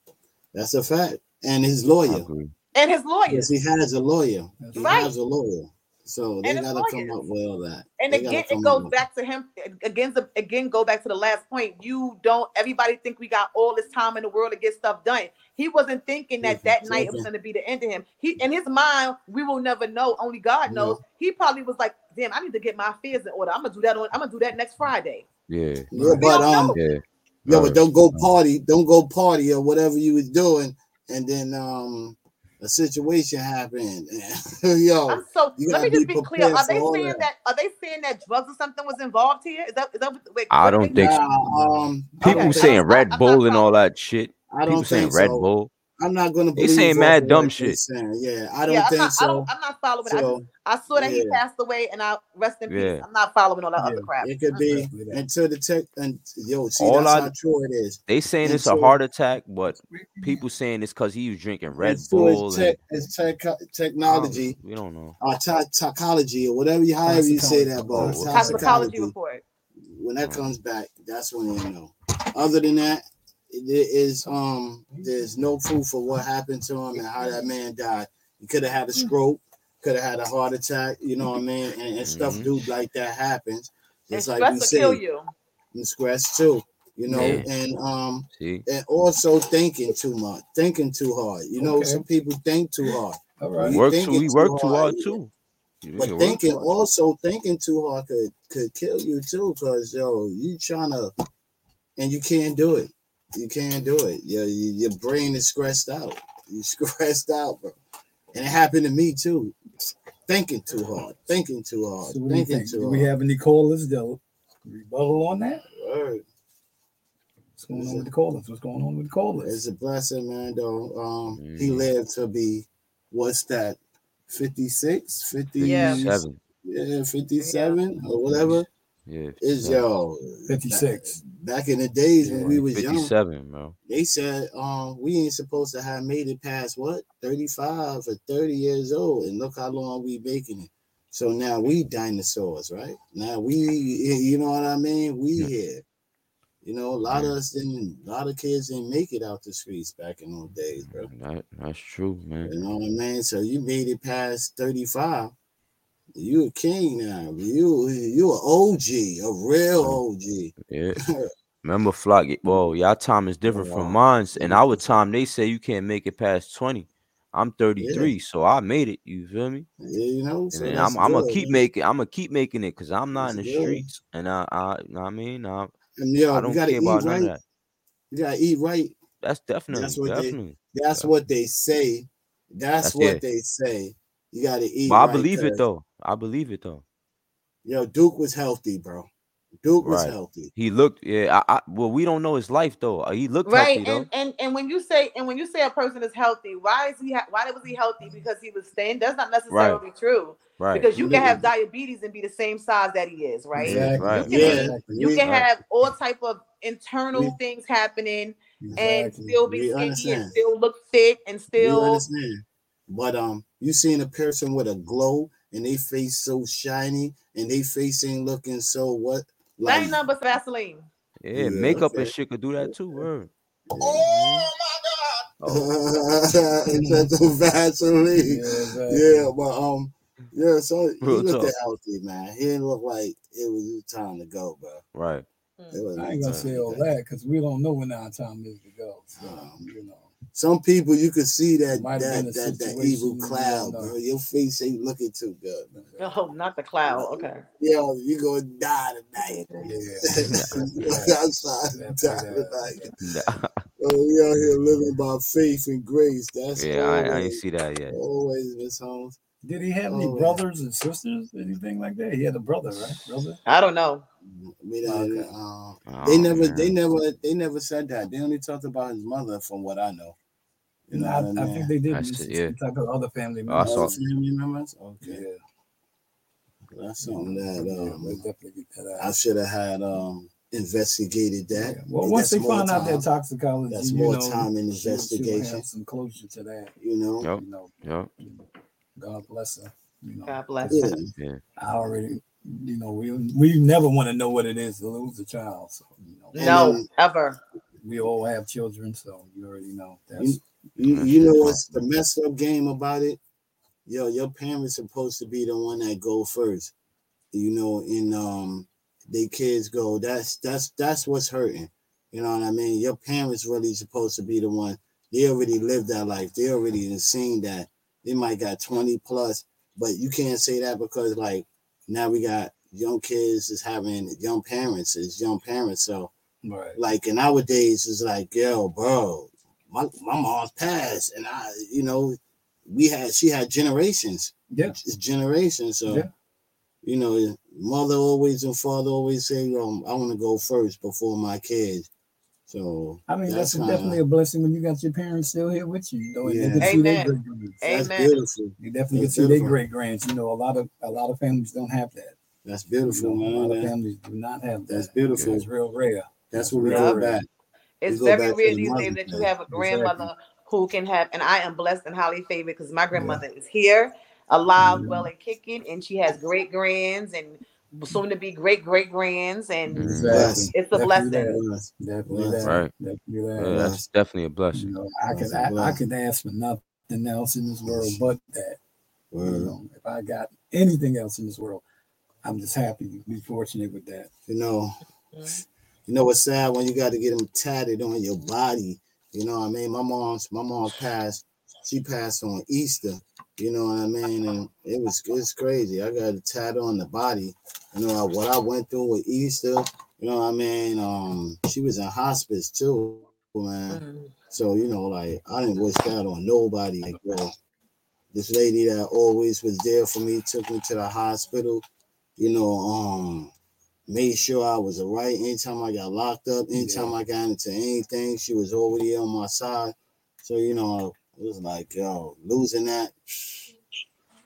That's a fact. And his lawyer. And his lawyer. Yes, he has a lawyer. He has a lawyer. So they gotta come up with all that. And go back to the last point. Everybody think we got all this time in the world to get stuff done. He wasn't thinking that night it was gonna be the end of him. In his mind, we will never know. Only God knows. He probably was like, damn, I need to get my affairs in order. I'm gonna do that next Friday. Yeah. But don't go party or whatever you was doing, and then a situation happened. Let me just be clear. Are they saying that drugs or something was involved here? I don't think so. People saying Red Bull and all that shit. I don't think so. Red Bull. I'm not gonna believe. He's saying mad dumb shit. Yeah, I don't think so. I'm not following. So, I saw that he passed away, and I rest in peace. I'm not following all that other crap. It could be until the tech and that's how true it is. They saying it's a heart attack, but people saying it's because he was drinking Red Bull. Technology. We don't know. Or toxicology or whatever. However you say that, but toxicology report. When that comes back, that's when you know. Other than that. There's no proof of what happened to him and how that man died. He could have had a stroke, could have had a heart attack, you know what I mean? And stuff like that happens. It's like stress will kill you. And stress too, you know, and also thinking too hard. You know, some people think too hard. All right. We work too hard too. But thinking too hard could kill you too, because you trying to and you can't do it. You can't do it. Your brain is stressed out. You stressed out, bro. And it happened to me too. Thinking too hard. So do we have any callers though? Rebuttal on that? Word. What's going on with the callers? It's a blessing, man, though. He lived to be 56, 57. 57 or whatever. Yeah, is 56 back in the days when we was 57, young. Bro. They said we ain't supposed to have made it past 35 or 30 years old, and look how long we making it. So now we dinosaurs, right? Now we, you know what I mean? We here, you know, a lot of us didn't, a lot of kids didn't make it out the streets back in those days, bro. That's true, man. You know what I mean? So you made it past 35. You a king now. You an OG, a real OG. Yeah. Remember, Flock. Well, y'all time is different from mine. And our time, they say you can't make it past 20. I'm 33, so I made it. You feel me? Yeah, you know. So and I'm gonna keep making. I'm gonna keep making it because I'm not in the streets. And I you know what I mean, I don't care about none of that. You gotta eat right. That's definitely. That's what they say. That's what they say. You gotta eat. But I believe it though. Yo, Duke was healthy, bro. Duke was healthy. He looked, well, we don't know his life though. He looked healthy, though. And when you say a person is healthy, why was he healthy? Because he was thin. That's not necessarily true. Right. Because you can have diabetes and be the same size that he is, right? Exactly. Right. You can have all type of internal things happening and still be skinny and still look thick and still. But you seen a person with a glow and they face so shiny and they face ain't looking so what? That ain't nothing but Vaseline. Yeah, makeup and shit could do that too. Word. Oh my God! It's Vaseline. So he looked healthy, man. He didn't look like it was time to go, bro. Right. I ain't gonna say all that because we don't know when our time is to go. So you know. Some people you could see that evil cloud, bro. Your face ain't looking too good. Bro. Oh, not the cloud. Okay. Yo, you gonna die tonight. Yeah. Outside tonight. Nah. Oh, we out here living by faith and grace. I ain't see that yet. Always, Miss Holmes. Did he have any brothers and sisters? Anything like that? He had a brother, right? I don't know. They never said that. They only talked about his mother, from what I know. You know, I think they did. Talk about other family members. Family members? Okay. Yeah. That's something that I should have had investigated that. Yeah. Well, once they found out that toxicology, that's more time in investigation. Some closure to that, you know. Yep. God bless her. You know. God bless her. Yeah. I already. You know, we never want to know what it is to lose a child. So, you know, ever. We all have children, so you already know. You know what's the messed up game about it? Yo, your parents are supposed to be the one that go first. You know, and they kids go. That's what's hurting. You know what I mean? Your parents really supposed to be the one. They already lived that life. They already seen that. They might got 20 plus, but you can't say that because like. Now we got young kids is having young parents. So, like in our days, it's like, yo, bro, my mom's passed, and I, you know, she had generations. Yeah, it's generations. So, you know, mother always and father always say, yo, I want to go first before my kids. So I mean, that's definitely a blessing when you got your parents still here with you. You know, and they Amen. That's beautiful. You definitely get to their great grands. You know, a lot of families don't have that. That's beautiful, man. A lot of families do not have that. That's beautiful. It's real rare. That's what we go back. It's very rare these days that you have a grandmother who can have. And I am blessed and highly favored because my grandmother is here, alive, well, and kicking, and she has great grands and. Soon to be great grands, and it's a blessing. That's definitely a blessing. You know, I could ask for nothing else in this world but that. You know, if I got anything else in this world, I'm just happy to be fortunate with that. You know, what's sad when you got to get them tatted on your body. You know what I mean? My mom passed. She passed on Easter. You know what I mean? And it's crazy. I got a tattoo on the body. You know what I went through with Easter. You know what I mean? She was in hospice too, man. So you know, like I didn't wish that on nobody. Like, well, this lady that always was there for me took me to the hospital. You know, made sure I was all right. Anytime I got locked up, anytime I got into anything, she was already on my side. So you know. It was like, yo, losing that.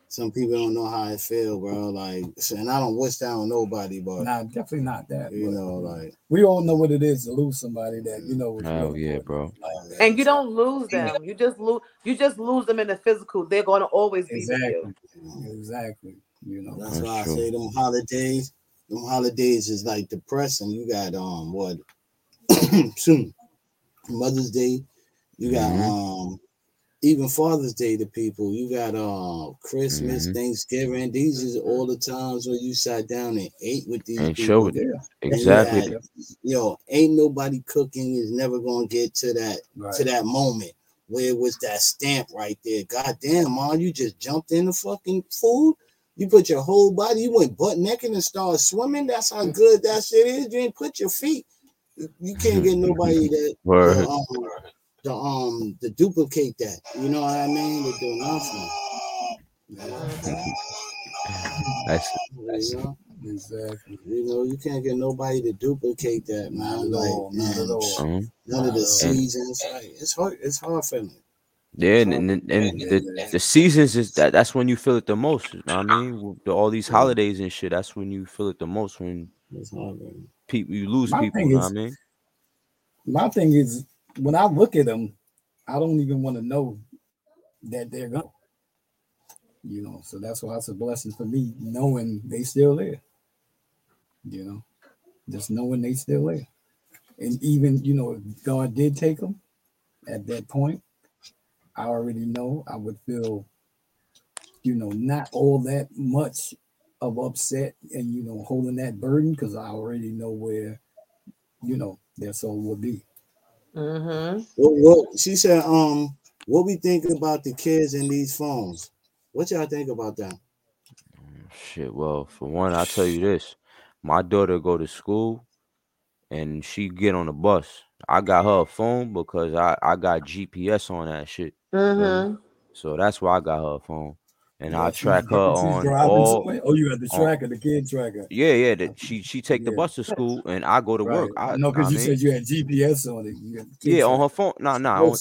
Some people don't know how I feel, bro. Like, and I don't wish that on nobody, but definitely not that. You know, like we all know what it is to lose somebody that you know. Bro. Like, and you don't lose them. You just lose them in the physical. They're going to always be with you. Exactly. You know. That's why I say them holidays is like depressing. You got what? Soon, Mother's Day. You got Even Father's Day to people, you got Christmas, Thanksgiving. These is all the times where you sat down and ate with these and people. Showed it. Exactly. Ain't nobody cooking is never gonna get to that moment Where was that stamp right there? Goddamn, Mom, you just jumped in the fucking food. You put your whole body, you went butt naked and started swimming. That's how good that shit is. You ain't put your feet. You can't get nobody that to duplicate that. You know what I mean? They do nothing. Nice. You know? Exactly. You know, you can't get nobody to duplicate that, man. None of the seasons. It's hard for me. Yeah, and the seasons is that's when you feel it the most. You know what I mean? With all these holidays and shit, that's when you feel it the most, when you lose people. You know what I mean? My thing is, when I look at them, I don't even want to know that they're gone. You know, so that's why it's a blessing for me, knowing they still there. You know, just knowing they still there. And even, you know, if God did take them at that point, I already know I would feel, you know, not all that much of upset and, you know, holding that burden, because I already know where, you know, their soul will be. Mm-hmm. Well, she said, what we think about the kids in these phones? What y'all think about that? Shit, well, for one, I'll tell you this. My daughter go to school and she get on the bus. I got her a phone because I got GPS on that shit. Mm-hmm. So that's why I got her a phone. And I track her on all... Somewhere? Oh, you got the tracker, the kid tracker. Yeah. She take the bus to school and I go to work. Said you had GPS on it. On her phone. No.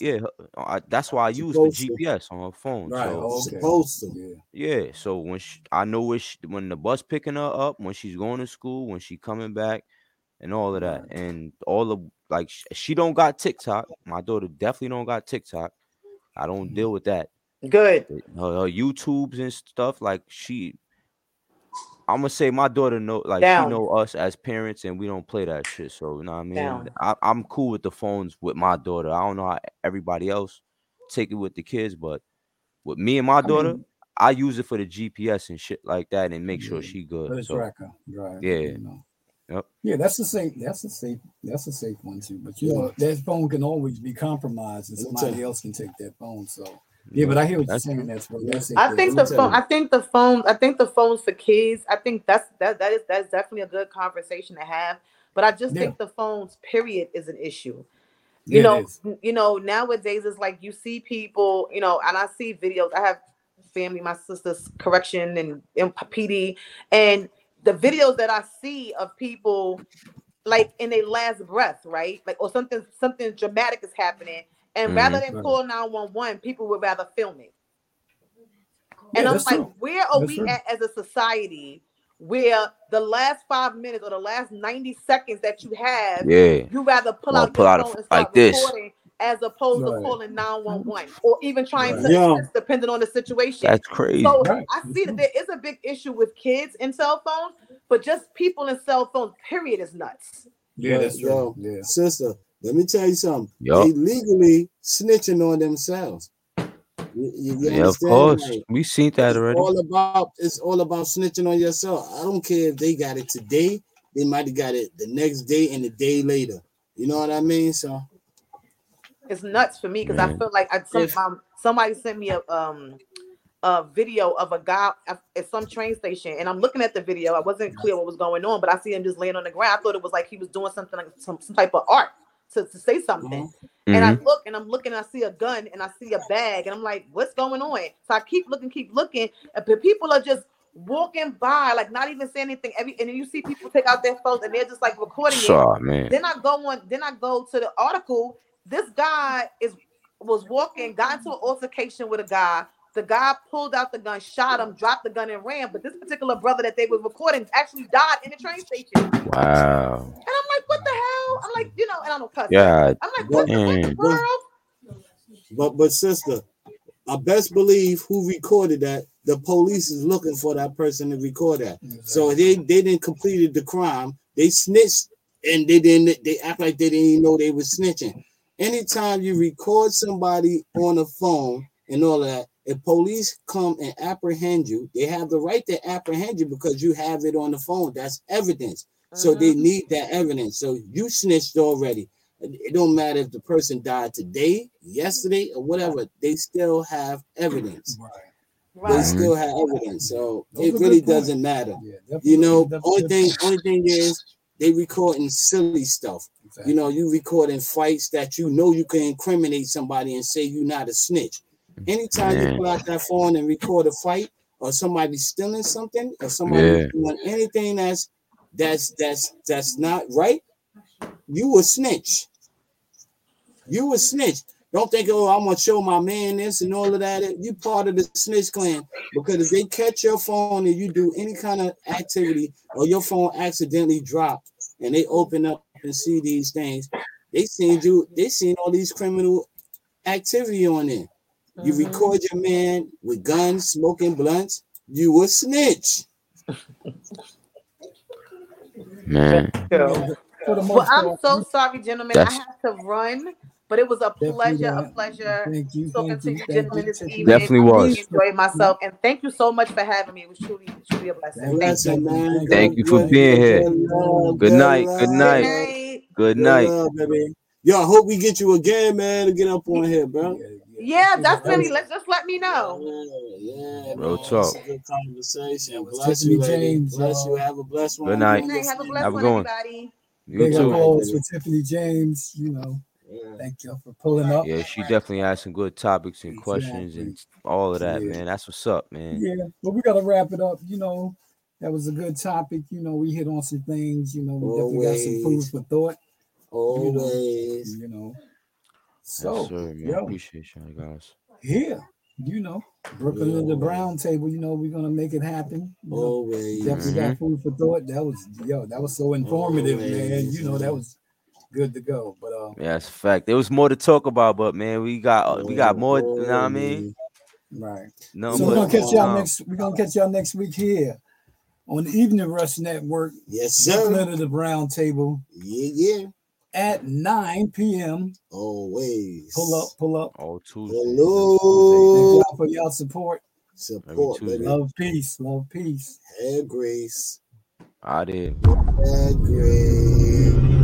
That's why I use the GPS on her phone. Right. Yeah. So when I know when the bus picking her up, when she's going to school, when she coming back, and all of that, and she don't got TikTok. My daughter definitely don't got TikTok. I don't deal with that. Good. Her YouTubes and stuff, I'm gonna say my daughter know, she know us as parents, and we don't play that shit. So you know what I mean. I'm cool with the phones with my daughter. I don't know how everybody else take it with the kids, but with me and my daughter, I use it for the GPS and shit like that, and make sure she good. So, right. Yeah. You know. Yep. Yeah, that's a safe one too. But you know that phone can always be compromised, and somebody else can take that phone. So. Yeah, but I hear what you're saying. I think the phones for kids. I think that's definitely a good conversation to have. But I just think the phones, period, is an issue. You know, nowadays it's like you see people, you know, and I see videos. I have family, my sister's correction and PD, and the videos that I see of people like in their last breath, right? Like, or something dramatic is happening. And rather than call 911, people would rather film it. And I'm like, where are we at as a society where the last 5 minutes or the last 90 seconds that you have, you rather pull out your phone and start recording as opposed to calling 911 or even trying to assist, depending on the situation. That's crazy. So I see that there is a big issue with kids and cell phones, but just people in cell phones, period, is nuts. Yeah, that's true. Yeah. Sister. Let me tell you something. They legally snitching on themselves. You of course. Like, we seen that already. It's all about snitching on yourself. I don't care if they got it today. They might have got it the next day and the day later. You know what I mean? So it's nuts for me because I feel like somebody sent me a video of a guy at some train station, and I'm looking at the video. I wasn't clear what was going on, but I see him just laying on the ground. I thought it was like he was doing something like some type of art. To say something, and I look and I'm looking, and I see a gun and I see a bag, and I'm like, what's going on? So I keep looking, but people are just walking by, like not even saying anything. And then you see people take out their phones and they're just like recording it. Man. Then I go to the article. This guy was walking, got into an altercation with a guy. The guy pulled out the gun, shot him, dropped the gun, and ran. But this particular brother that they were recording actually died in the train station. Wow. And I'm like, what the hell? I'm like, you know, and I don't cuss. Yeah. I'm like, what the world? But sister, I best believe who recorded that, the police is looking for that person to record that. Mm-hmm. So they didn't completed the crime. They snitched, and they act like they didn't even know they were snitching. Anytime you record somebody on a phone and all that, if police come and apprehend you, they have the right to apprehend you because you have it on the phone. That's evidence. So they need that evidence. So you snitched already. It don't matter if the person died today, yesterday, or whatever. They still have evidence. Right. Right. They still have evidence, so it really doesn't matter. Yeah, you know, only thing is they recording silly stuff. Exactly. You know, you recording fights that you know you can incriminate somebody and say you're not a snitch. Anytime you pull out that phone and record a fight, or somebody stealing something, or somebody doing anything that's not right, you a snitch. You a snitch. Don't think, oh, I'm gonna show my man this and all of that. You part of the snitch clan, because if they catch your phone and you do any kind of activity, or your phone accidentally dropped and they open up and see these things, they seen all these criminal activity on it. You record your man with guns, smoking blunts, you a snitch. Man. Well, I'm so sorry, gentlemen. I have to run. But it was a pleasure talking to you gentlemen this evening. Definitely was. I enjoyed myself, and thank you so much for having me. It was truly a blessing. Thank you for being here. Good night. Baby. Yo, I hope we get you again, man, to get up on here, bro. Yeah, definitely. Let me know. Yeah, real talk. Good conversation. Bless you, James. Bless you. Have a blessed one. Good night. Have a blessed one, everybody. You too. With Tiffany James, you know. Yeah. Thank you for pulling up. Yeah, she definitely had some good topics and questions and all of that, man. That's what's up, man. Yeah, but we got to wrap it up. You know, that was a good topic. You know, we hit on some things. You know, we definitely got some food for thought. Always. You know. So, yes, sir, man. Appreciate y'all guys. Yeah. You know, Brooklyn and the Brown Table, you know, we're going to make it happen. You know, always. Definitely got food for thought. That was so informative, man. You know, that was good to go, but yeah, that's a fact. There was more to talk about, but man, we got more. You know what I mean? Right. No, so we're gonna catch y'all next week here on the Evening Rush Network. Yes, sir. Under the Brown Table. Yeah. At 9 p.m. Always. Pull up. Oh, Tuesday. Hello. Thank y'all for y'all support. Baby. Love, peace, and grace. I did. And grace.